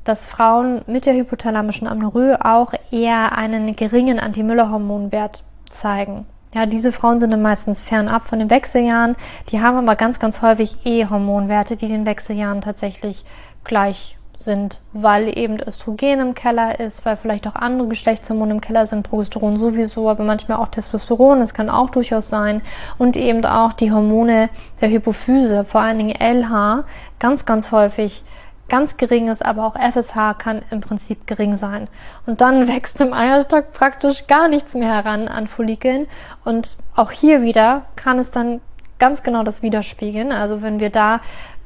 dass Frauen mit der hypothalamischen Amenorrhoe auch eher einen geringen Anti-Müller-Hormonwert zeigen. Ja, diese Frauen sind dann meistens fernab von den Wechseljahren. Die haben aber ganz, ganz häufig E-Hormonwerte, die den Wechseljahren tatsächlich gleich sind, weil eben Östrogen im Keller ist, weil vielleicht auch andere Geschlechtshormone im Keller sind, Progesteron sowieso, aber manchmal auch Testosteron, das kann auch durchaus sein. Und eben auch die Hormone der Hypophyse, vor allen Dingen L H, ganz, ganz häufig ganz gering ist, aber auch F S H kann im Prinzip gering sein. Und dann wächst im Eierstock praktisch gar nichts mehr heran an Follikeln. Und auch hier wieder kann es dann ganz genau das widerspiegeln. Also wenn wir da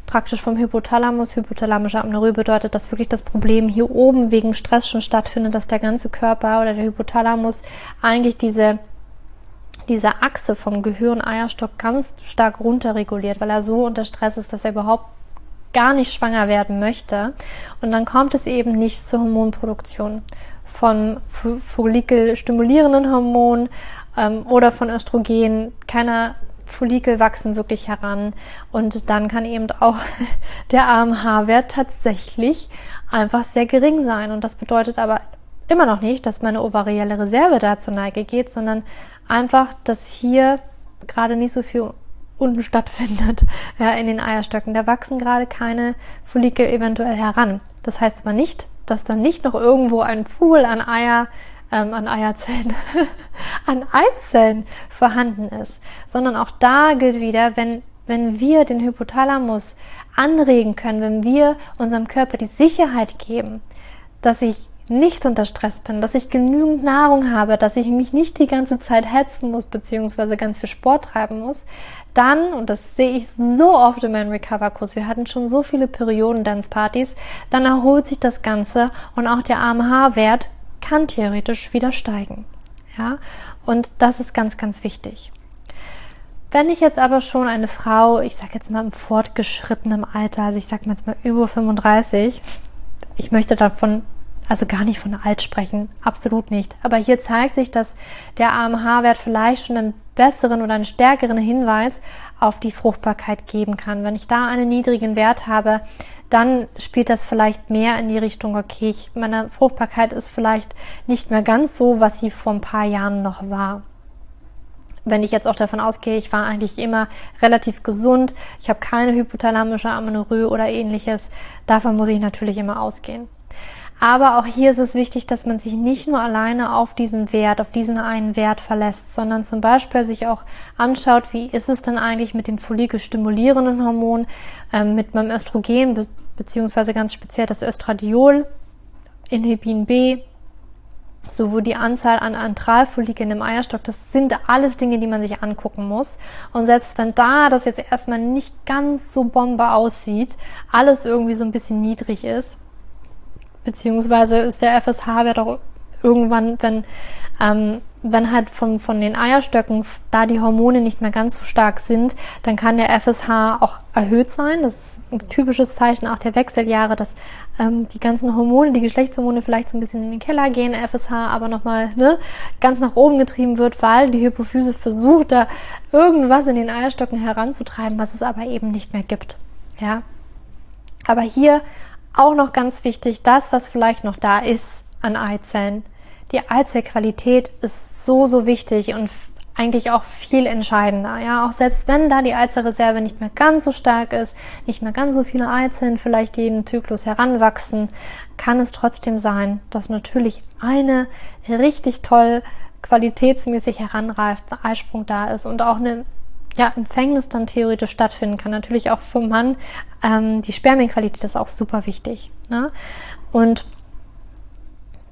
praktisch vom Hypothalamus, hypothalamische Amenorrhoe bedeutet, dass wirklich das Problem hier oben wegen Stress schon stattfindet, dass der ganze Körper oder der Hypothalamus eigentlich diese diese Achse vom Gehirn-Eierstock ganz stark runterreguliert, weil er so unter Stress ist, dass er überhaupt gar nicht schwanger werden möchte. Und dann kommt es eben nicht zur Hormonproduktion von follikelstimulierenden Hormonen ähm, oder von Östrogen. Keiner Follikel wachsen wirklich heran. Und dann kann eben auch der A M H-Wert tatsächlich einfach sehr gering sein. Und das bedeutet aber immer noch nicht, dass meine ovarielle Reserve da zur Neige geht, sondern einfach, dass hier gerade nicht so viel unten stattfindet, ja, in den Eierstöcken. Da wachsen gerade keine Follikel eventuell heran. Das heißt aber nicht, dass dann nicht noch irgendwo ein Pool an Eier, ähm, an Eierzellen, an Eizellen vorhanden ist, sondern auch da gilt wieder, wenn, wenn wir den Hypothalamus anregen können, wenn wir unserem Körper die Sicherheit geben, dass ich nicht unter Stress bin, dass ich genügend Nahrung habe, dass ich mich nicht die ganze Zeit hetzen muss, beziehungsweise ganz viel Sport treiben muss, dann, und das sehe ich so oft in meinem Recover-Kurs, wir hatten schon so viele Perioden-Dance-Partys, dann erholt sich das Ganze und auch der A M H-Wert kann theoretisch wieder steigen. Ja? Und das ist ganz, ganz wichtig. Wenn ich jetzt aber schon eine Frau, ich sage jetzt mal im fortgeschrittenen Alter, also ich sage mal jetzt mal über fünfunddreißig, ich möchte davon also gar nicht von alt sprechen, absolut nicht. Aber hier zeigt sich, dass der A M H-Wert vielleicht schon einen besseren oder einen stärkeren Hinweis auf die Fruchtbarkeit geben kann. Wenn ich da einen niedrigen Wert habe, dann spielt das vielleicht mehr in die Richtung, okay, ich, meine Fruchtbarkeit ist vielleicht nicht mehr ganz so, was sie vor ein paar Jahren noch war. Wenn ich jetzt auch davon ausgehe, ich war eigentlich immer relativ gesund, ich habe keine hypothalamische Amenorrhoe oder ähnliches, davon muss ich natürlich immer ausgehen. Aber auch hier ist es wichtig, dass man sich nicht nur alleine auf diesen Wert, auf diesen einen Wert verlässt, sondern zum Beispiel sich auch anschaut, wie ist es denn eigentlich mit dem follikelstimulierenden Hormon, äh, mit meinem Östrogen, be- beziehungsweise ganz speziell das Östradiol, Inhibin B, sowohl die Anzahl an Antralfollikeln im Eierstock, das sind alles Dinge, die man sich angucken muss. Und selbst wenn da das jetzt erstmal nicht ganz so Bombe aussieht, alles irgendwie so ein bisschen niedrig ist, beziehungsweise ist der F S H-Wert auch irgendwann, wenn, ähm, wenn halt von, von den Eierstöcken da die Hormone nicht mehr ganz so stark sind, dann kann der F S H auch erhöht sein. Das ist ein typisches Zeichen auch der Wechseljahre, dass ähm, die ganzen Hormone, die Geschlechtshormone vielleicht so ein bisschen in den Keller gehen, F S H aber nochmal ne, ganz nach oben getrieben wird, weil die Hypophyse versucht, da irgendwas in den Eierstöcken heranzutreiben, was es aber eben nicht mehr gibt. Ja? Aber hier auch noch ganz wichtig, das, was vielleicht noch da ist an Eizellen. Die Eizellqualität ist so, so wichtig und eigentlich auch viel entscheidender. Ja, auch selbst wenn da die Eizellreserve nicht mehr ganz so stark ist, nicht mehr ganz so viele Eizellen vielleicht jeden Zyklus heranwachsen, kann es trotzdem sein, dass natürlich eine richtig toll qualitätsmäßig heranreifende Eisprung da ist und auch eine ja, Empfängnis dann theoretisch stattfinden kann. Natürlich auch vom Mann. Ähm, die Spermienqualität ist auch super wichtig. Ne? Und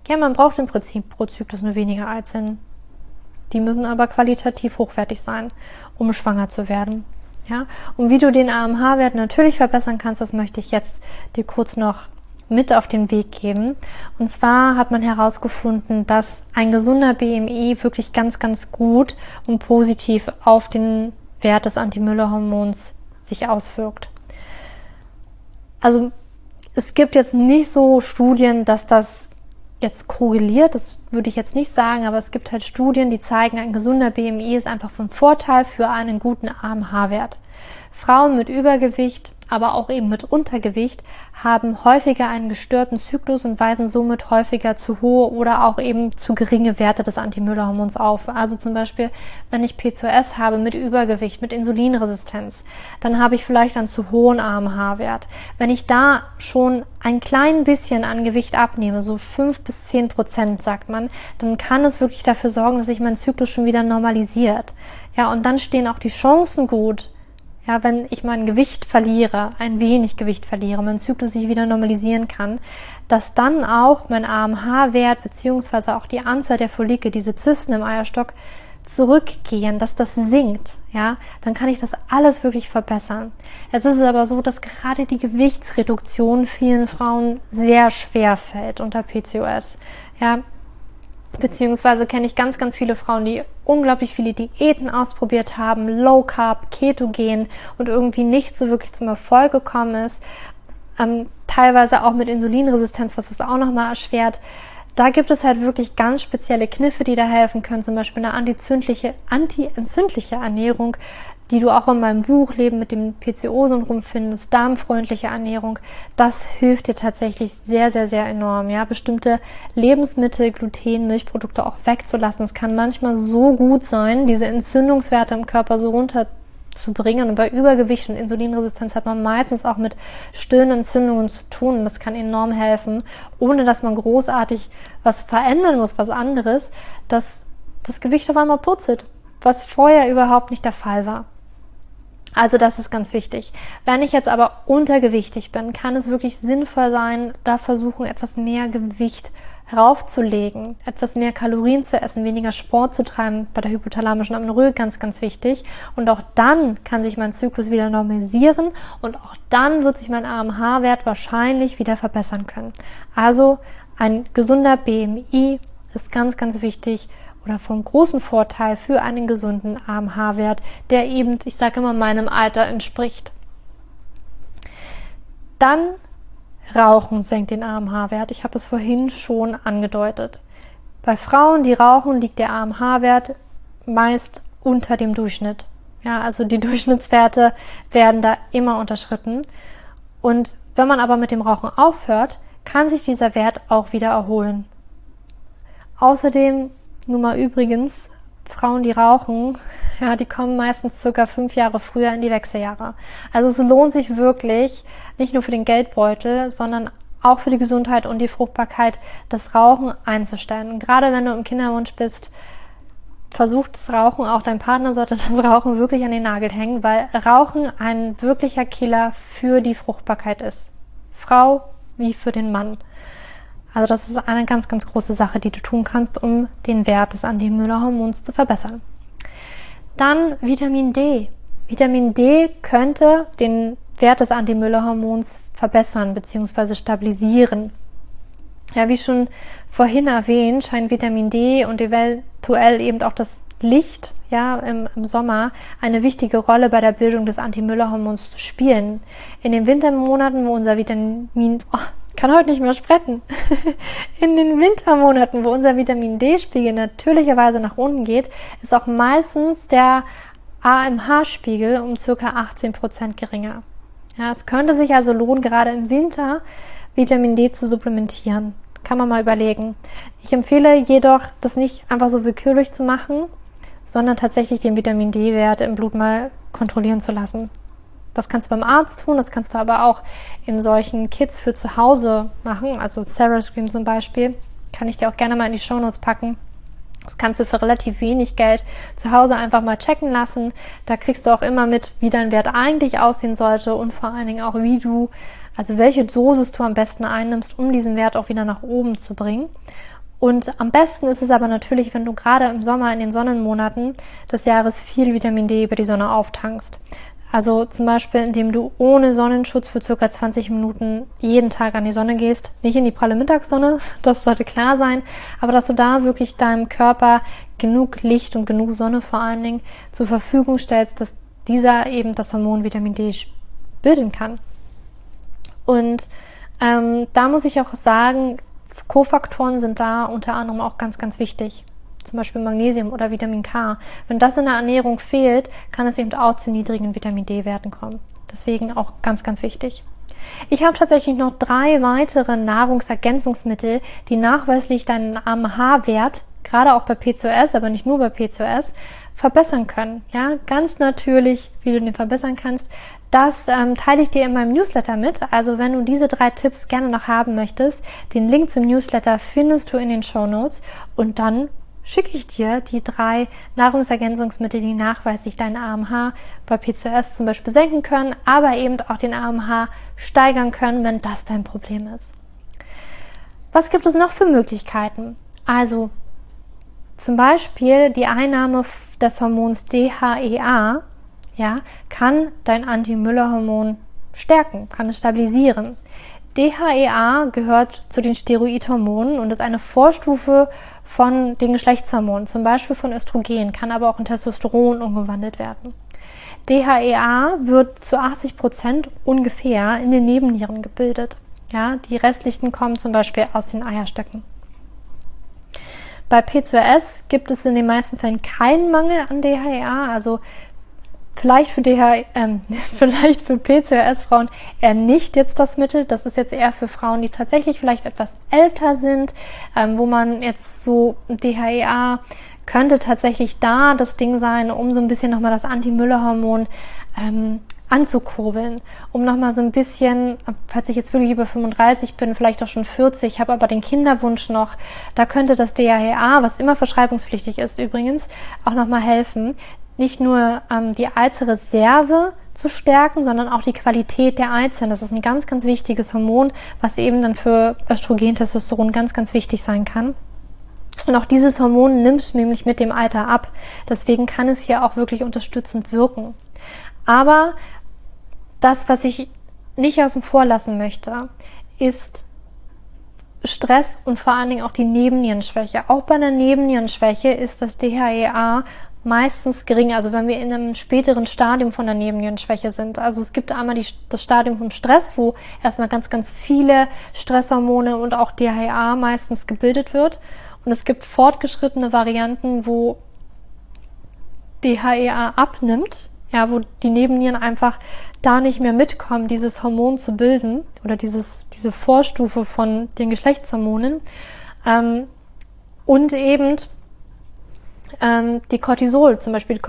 ja, man braucht im Prinzip pro Zyklus nur weniger Eizellen. Die müssen aber qualitativ hochwertig sein, um schwanger zu werden. Ja? Und wie du den A M H-Wert natürlich verbessern kannst, das möchte ich jetzt dir kurz noch mit auf den Weg geben. Und zwar hat man herausgefunden, dass ein gesunder B M I wirklich ganz, ganz gut und positiv auf den Wert des Anti-Müller-Hormons sich auswirkt. Also es gibt jetzt nicht so Studien, dass das jetzt korreliert, das würde ich jetzt nicht sagen, aber es gibt halt Studien, die zeigen, ein gesunder B M I ist einfach von Vorteil für einen guten A M H-Wert. Frauen mit Übergewicht, aber auch eben mit Untergewicht, haben häufiger einen gestörten Zyklus und weisen somit häufiger zu hohe oder auch eben zu geringe Werte des Anti-Müller-Hormons auf. Also zum Beispiel, wenn ich P C O S habe mit Übergewicht, mit Insulinresistenz, dann habe ich vielleicht einen zu hohen A M H-Wert. Wenn ich da schon ein klein bisschen an Gewicht abnehme, so fünf bis zehn Prozent, sagt man, dann kann es wirklich dafür sorgen, dass sich mein Zyklus schon wieder normalisiert. Ja, und dann stehen auch die Chancen gut, ja, wenn ich mein Gewicht verliere, ein wenig Gewicht verliere, mein Zyklus sich wieder normalisieren kann, dass dann auch mein A M H-Wert bzw. auch die Anzahl der Follikel, diese Zysten im Eierstock, zurückgehen, dass das sinkt, ja, dann kann ich das alles wirklich verbessern. Es ist aber so, dass gerade die Gewichtsreduktion vielen Frauen sehr schwer fällt unter P C O S, ja. Beziehungsweise kenne ich ganz, ganz viele Frauen, die unglaublich viele Diäten ausprobiert haben, Low Carb, Ketogen und irgendwie nicht so wirklich zum Erfolg gekommen ist. Ähm, teilweise auch mit Insulinresistenz, was das auch nochmal erschwert. Da gibt es halt wirklich ganz spezielle Kniffe, die da helfen können. Zum Beispiel eine anti-entzündliche, anti-entzündliche Ernährung, die du auch in meinem Buch Leben mit dem P C O-Syndrom findest, darmfreundliche Ernährung, das hilft dir tatsächlich sehr, sehr, sehr enorm. Ja, bestimmte Lebensmittel, Gluten, Milchprodukte auch wegzulassen. Es kann manchmal so gut sein, diese Entzündungswerte im Körper so runterzubringen. Und bei Übergewicht und Insulinresistenz hat man meistens auch mit Stirnentzündungen zu tun. Das kann enorm helfen, ohne dass man großartig was verändern muss, was anderes, dass das Gewicht auf einmal purzelt, was vorher überhaupt nicht der Fall war. Also das ist ganz wichtig. Wenn ich jetzt aber untergewichtig bin, kann es wirklich sinnvoll sein, da versuchen, etwas mehr Gewicht raufzulegen, etwas mehr Kalorien zu essen, weniger Sport zu treiben, bei der hypothalamischen Amenorrhoe ganz, ganz wichtig. Und auch dann kann sich mein Zyklus wieder normalisieren und auch dann wird sich mein A M H-Wert wahrscheinlich wieder verbessern können. Also ein gesunder B M I ist ganz, ganz wichtig, oder vom großen Vorteil für einen gesunden A M H-Wert, der eben, ich sage immer, meinem Alter entspricht. Dann Rauchen senkt den A M H-Wert. Ich habe es vorhin schon angedeutet. Bei Frauen, die rauchen, liegt der A M H-Wert meist unter dem Durchschnitt. Ja, also die Durchschnittswerte werden da immer unterschritten. Und wenn man aber mit dem Rauchen aufhört, kann sich dieser Wert auch wieder erholen. Außerdem nur mal übrigens, Frauen, die rauchen, ja, die kommen meistens circa fünf Jahre früher in die Wechseljahre. Also es lohnt sich wirklich, nicht nur für den Geldbeutel, sondern auch für die Gesundheit und die Fruchtbarkeit, das Rauchen einzustellen. Und gerade wenn du im Kinderwunsch bist, versucht das Rauchen, auch dein Partner sollte das Rauchen wirklich an den Nagel hängen, weil Rauchen ein wirklicher Killer für die Fruchtbarkeit ist. Frau wie für den Mann. Also das ist eine ganz, ganz große Sache, die du tun kannst, um den Wert des Anti-Müller-Hormons zu verbessern. Dann Vitamin D. Vitamin D könnte den Wert des Anti-Müller-Hormons verbessern bzw. stabilisieren. Ja, wie schon vorhin erwähnt, scheint Vitamin D und eventuell eben auch das Licht, ja, im, im Sommer eine wichtige Rolle bei der Bildung des Anti-Müller-Hormons zu spielen. In den Wintermonaten, wo unser Vitamin, oh, kann heute nicht mehr sprechen, in den Wintermonaten, wo unser Vitamin D-Spiegel natürlicherweise nach unten geht, ist auch meistens der A M H-Spiegel um ca. achtzehn Prozent geringer. Ja, es könnte sich also lohnen, gerade im Winter Vitamin D zu supplementieren. Kann man mal überlegen. Ich empfehle jedoch, das nicht einfach so willkürlich zu machen, sondern tatsächlich den Vitamin D-Wert im Blut mal kontrollieren zu lassen. Das kannst du beim Arzt tun, das kannst du aber auch in solchen Kits für zu Hause machen, also Seroscreen zum Beispiel. Kann ich dir auch gerne mal in die Shownotes packen. Das kannst du für relativ wenig Geld zu Hause einfach mal checken lassen. Da kriegst du auch immer mit, wie dein Wert eigentlich aussehen sollte und vor allen Dingen auch, wie du, also welche Dosis du am besten einnimmst, um diesen Wert auch wieder nach oben zu bringen. Und am besten ist es aber natürlich, wenn du gerade im Sommer in den Sonnenmonaten des Jahres viel Vitamin D über die Sonne auftankst. Also zum Beispiel, indem du ohne Sonnenschutz für circa zwanzig Minuten jeden Tag an die Sonne gehst. Nicht in die pralle Mittagssonne, das sollte klar sein, aber dass du da wirklich deinem Körper genug Licht und genug Sonne vor allen Dingen zur Verfügung stellst, dass dieser eben das Hormon Vitamin D bilden kann. Und ähm, da muss ich auch sagen, Kofaktoren sind da unter anderem auch ganz, ganz wichtig. Zum Beispiel Magnesium oder Vitamin K. Wenn das in der Ernährung fehlt, kann es eben auch zu niedrigen Vitamin D-Werten kommen. Deswegen auch ganz, ganz wichtig. Ich habe tatsächlich noch drei weitere Nahrungsergänzungsmittel, die nachweislich deinen A M H-Wert, gerade auch bei P C O S, aber nicht nur bei P C O S, verbessern können. Ja, ganz natürlich, wie du den verbessern kannst. Das ähm, teile ich dir in meinem Newsletter mit. Also wenn du diese drei Tipps gerne noch haben möchtest, den Link zum Newsletter findest du in den Shownotes und dann schicke ich dir die drei Nahrungsergänzungsmittel, die nachweislich deinen A M H bei P C O S zum Beispiel senken können, aber eben auch den A M H steigern können, wenn das dein Problem ist. Was gibt es noch für Möglichkeiten? Also zum Beispiel die Einnahme des Hormons D H E A, ja, kann dein Anti-Müller-Hormon stärken, kann es stabilisieren. D H E A gehört zu den Steroidhormonen und ist eine Vorstufe von den Geschlechtshormonen, zum Beispiel von Östrogen, kann aber auch in Testosteron umgewandelt werden. D H E A wird zu achtzig Prozent ungefähr in den Nebennieren gebildet. Ja, die restlichen kommen zum Beispiel aus den Eierstöcken. Bei P C O S gibt es in den meisten Fällen keinen Mangel an D H E A, also Vielleicht für, D H, ähm, vielleicht für P C O S-Frauen eher nicht jetzt das Mittel. Das ist jetzt eher für Frauen, die tatsächlich vielleicht etwas älter sind, ähm, wo man jetzt so D H E A könnte tatsächlich da das Ding sein, um so ein bisschen nochmal das Anti-Müller-Hormon ähm, anzukurbeln, um nochmal so ein bisschen, falls ich jetzt wirklich über fünfunddreißig bin, vielleicht auch schon vierzig, habe aber den Kinderwunsch noch, da könnte das D H E A, was immer verschreibungspflichtig ist übrigens, auch nochmal helfen, nicht nur ähm, die Eizreserve zu stärken, sondern auch die Qualität der Eizellen. Das ist ein ganz, ganz wichtiges Hormon, was eben dann für Östrogen, Testosteron ganz, ganz wichtig sein kann. Und auch dieses Hormon nimmt nämlich mit dem Alter ab. Deswegen kann es hier auch wirklich unterstützend wirken. Aber das, was ich nicht außen vor lassen möchte, ist Stress und vor allen Dingen auch die Nebennierenschwäche. Auch bei einer Nebennierenschwäche ist das D H E A meistens gering, also wenn wir in einem späteren Stadium von der Nebennierenschwäche sind. Also es gibt einmal die, das Stadium vom Stress, wo erstmal ganz, ganz viele Stresshormone und auch D H E A meistens gebildet wird. Und es gibt fortgeschrittene Varianten, wo D H E A abnimmt, ja, wo die Nebennieren einfach da nicht mehr mitkommen, dieses Hormon zu bilden oder dieses, diese Vorstufe von den Geschlechtshormonen. Ähm, und eben die Cortisol, zum Beispiel die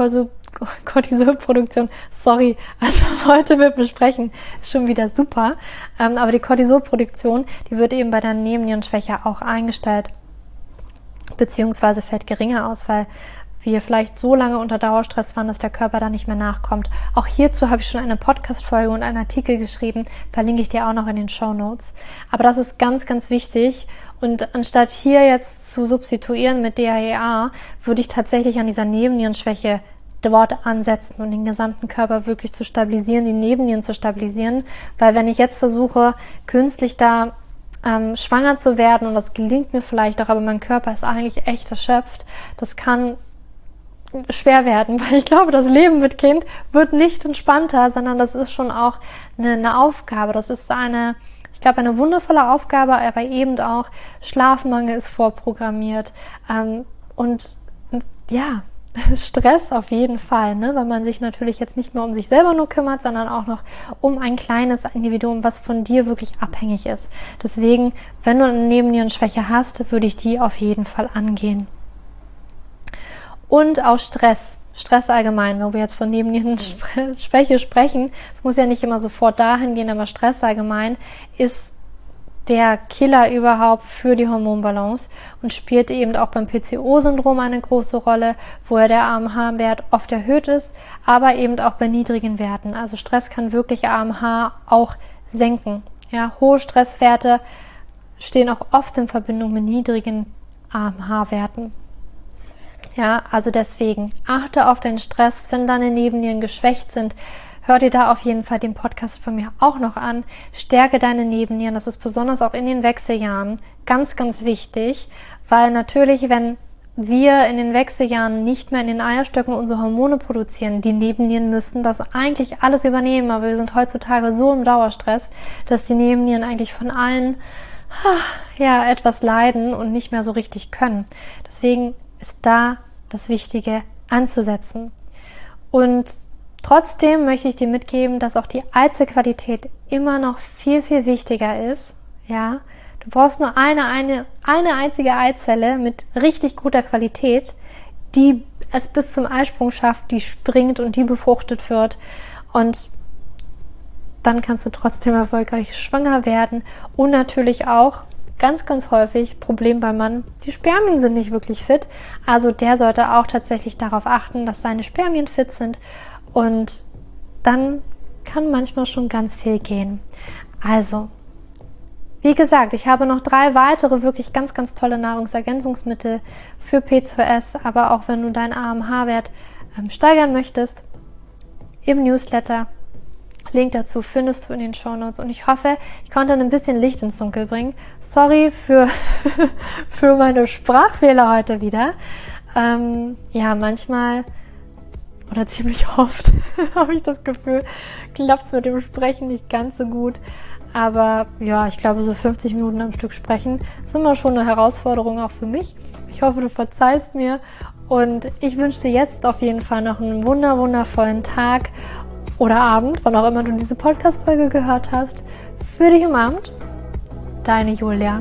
Cortisolproduktion, sorry, also heute mit besprechen, ist schon wieder super, aber die Cortisolproduktion, die wird eben bei der Nebennierenschwäche auch eingestellt, beziehungsweise fällt geringer aus, weil wir vielleicht so lange unter Dauerstress waren, dass der Körper da nicht mehr nachkommt. Auch hierzu habe ich schon eine Podcast-Folge und einen Artikel geschrieben, verlinke ich dir auch noch in den Shownotes. Aber das ist ganz, ganz wichtig. Und anstatt hier jetzt zu substituieren mit D H E A, würde ich tatsächlich an dieser Nebennierenschwäche dort ansetzen und den gesamten Körper wirklich zu stabilisieren, die Nebennieren zu stabilisieren. Weil wenn ich jetzt versuche, künstlich da ähm, schwanger zu werden, und das gelingt mir vielleicht auch, aber mein Körper ist eigentlich echt erschöpft, das kann schwer werden, weil ich glaube, das Leben mit Kind wird nicht entspannter, sondern das ist schon auch eine, eine Aufgabe. Das ist eine, ich glaube, eine wundervolle Aufgabe, aber eben auch Schlafmangel ist vorprogrammiert, ähm, und ja, Stress auf jeden Fall, ne? Weil man sich natürlich jetzt nicht mehr um sich selber nur kümmert, sondern auch noch um ein kleines Individuum, was von dir wirklich abhängig ist. Deswegen, wenn du eine Nebennierenschwäche hast, würde ich die auf jeden Fall angehen. Und auch Stress, Stress allgemein, wenn wir jetzt von Nebennierenschwäche sprechen, es muss ja nicht immer sofort dahin gehen, aber Stress allgemein ist der Killer überhaupt für die Hormonbalance und spielt eben auch beim P C O-Syndrom eine große Rolle, wo ja der A M H-Wert oft erhöht ist, aber eben auch bei niedrigen Werten. Also Stress kann wirklich A M H auch senken. Ja, hohe Stresswerte stehen auch oft in Verbindung mit niedrigen A M H-Werten. Ja, also deswegen achte auf deinen Stress, wenn deine Nebennieren geschwächt sind. Hör dir da auf jeden Fall den Podcast von mir auch noch an. Stärke deine Nebennieren. Das ist besonders auch in den Wechseljahren ganz, ganz wichtig, weil natürlich, wenn wir in den Wechseljahren nicht mehr in den Eierstöcken unsere Hormone produzieren, die Nebennieren müssen das eigentlich alles übernehmen, aber wir sind heutzutage so im Dauerstress, dass die Nebennieren eigentlich von allen ja etwas leiden und nicht mehr so richtig können. Deswegen ist da das Wichtige anzusetzen. Und trotzdem möchte ich dir mitgeben, dass auch die Eizellqualität immer noch viel, viel wichtiger ist. Ja, du brauchst nur eine, eine, eine einzige Eizelle mit richtig guter Qualität, die es bis zum Eisprung schafft, die springt und die befruchtet wird. Und dann kannst du trotzdem erfolgreich schwanger werden. Und natürlich auch ganz, ganz häufig Problem beim Mann, die Spermien sind nicht wirklich fit. Also der sollte auch tatsächlich darauf achten, dass seine Spermien fit sind. Und dann kann manchmal schon ganz viel gehen. Also, wie gesagt, ich habe noch drei weitere wirklich ganz, ganz tolle Nahrungsergänzungsmittel für P C O S, aber auch wenn du deinen A M H-Wert ähm, steigern möchtest, im Newsletter. Link dazu findest du in den Shownotes. Und ich hoffe, ich konnte ein bisschen Licht ins Dunkel bringen. Sorry für, für meine Sprachfehler heute wieder. Ähm, ja, manchmal... Oder ziemlich oft habe ich das Gefühl, klappt es mit dem Sprechen nicht ganz so gut. Aber ja, ich glaube, so fünfzig Minuten am Stück sprechen ist immer schon eine Herausforderung auch für mich. Ich hoffe, du verzeihst mir. Und ich wünsche dir jetzt auf jeden Fall noch einen wunder wundervollen Tag oder Abend, wann auch immer du diese Podcast-Folge gehört hast. Für dich umarmt, deine Julia.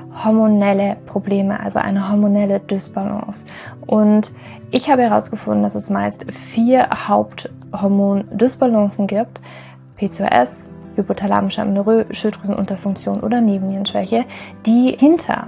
hormonelle Probleme, also eine hormonelle Dysbalance. Und ich habe herausgefunden, dass es meist vier Haupthormondysbalancen gibt: P C O S, hypothalamische Amenorrhoe, Schilddrüsenunterfunktion oder Nebennierenschwäche, die hinter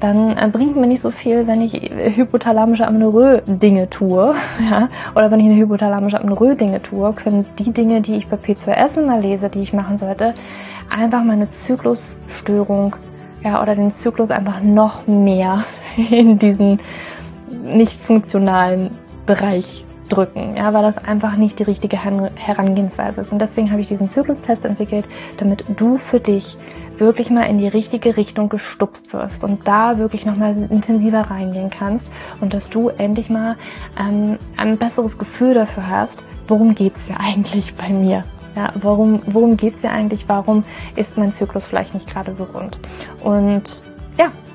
dann bringt mir nicht so viel, wenn ich hypothalamische Amenorrhoe Dinge tue, ja, oder wenn ich eine hypothalamische Amenorrhoe Dinge tue, können die Dinge, die ich bei P C O S mal lese, die ich machen sollte, einfach meine Zyklusstörung, ja, oder den Zyklus einfach noch mehr in diesen nicht funktionalen Bereich drücken, ja, weil das einfach nicht die richtige Herangehensweise ist. Und deswegen habe ich diesen Zyklustest entwickelt, damit du für dich wirklich mal in die richtige Richtung gestupst wirst und da wirklich nochmal intensiver reingehen kannst und dass du endlich mal ähm, ein besseres Gefühl dafür hast, worum geht es ja eigentlich bei mir? Ja, warum, worum geht es ja eigentlich? Warum ist mein Zyklus vielleicht nicht gerade so rund? Und ja,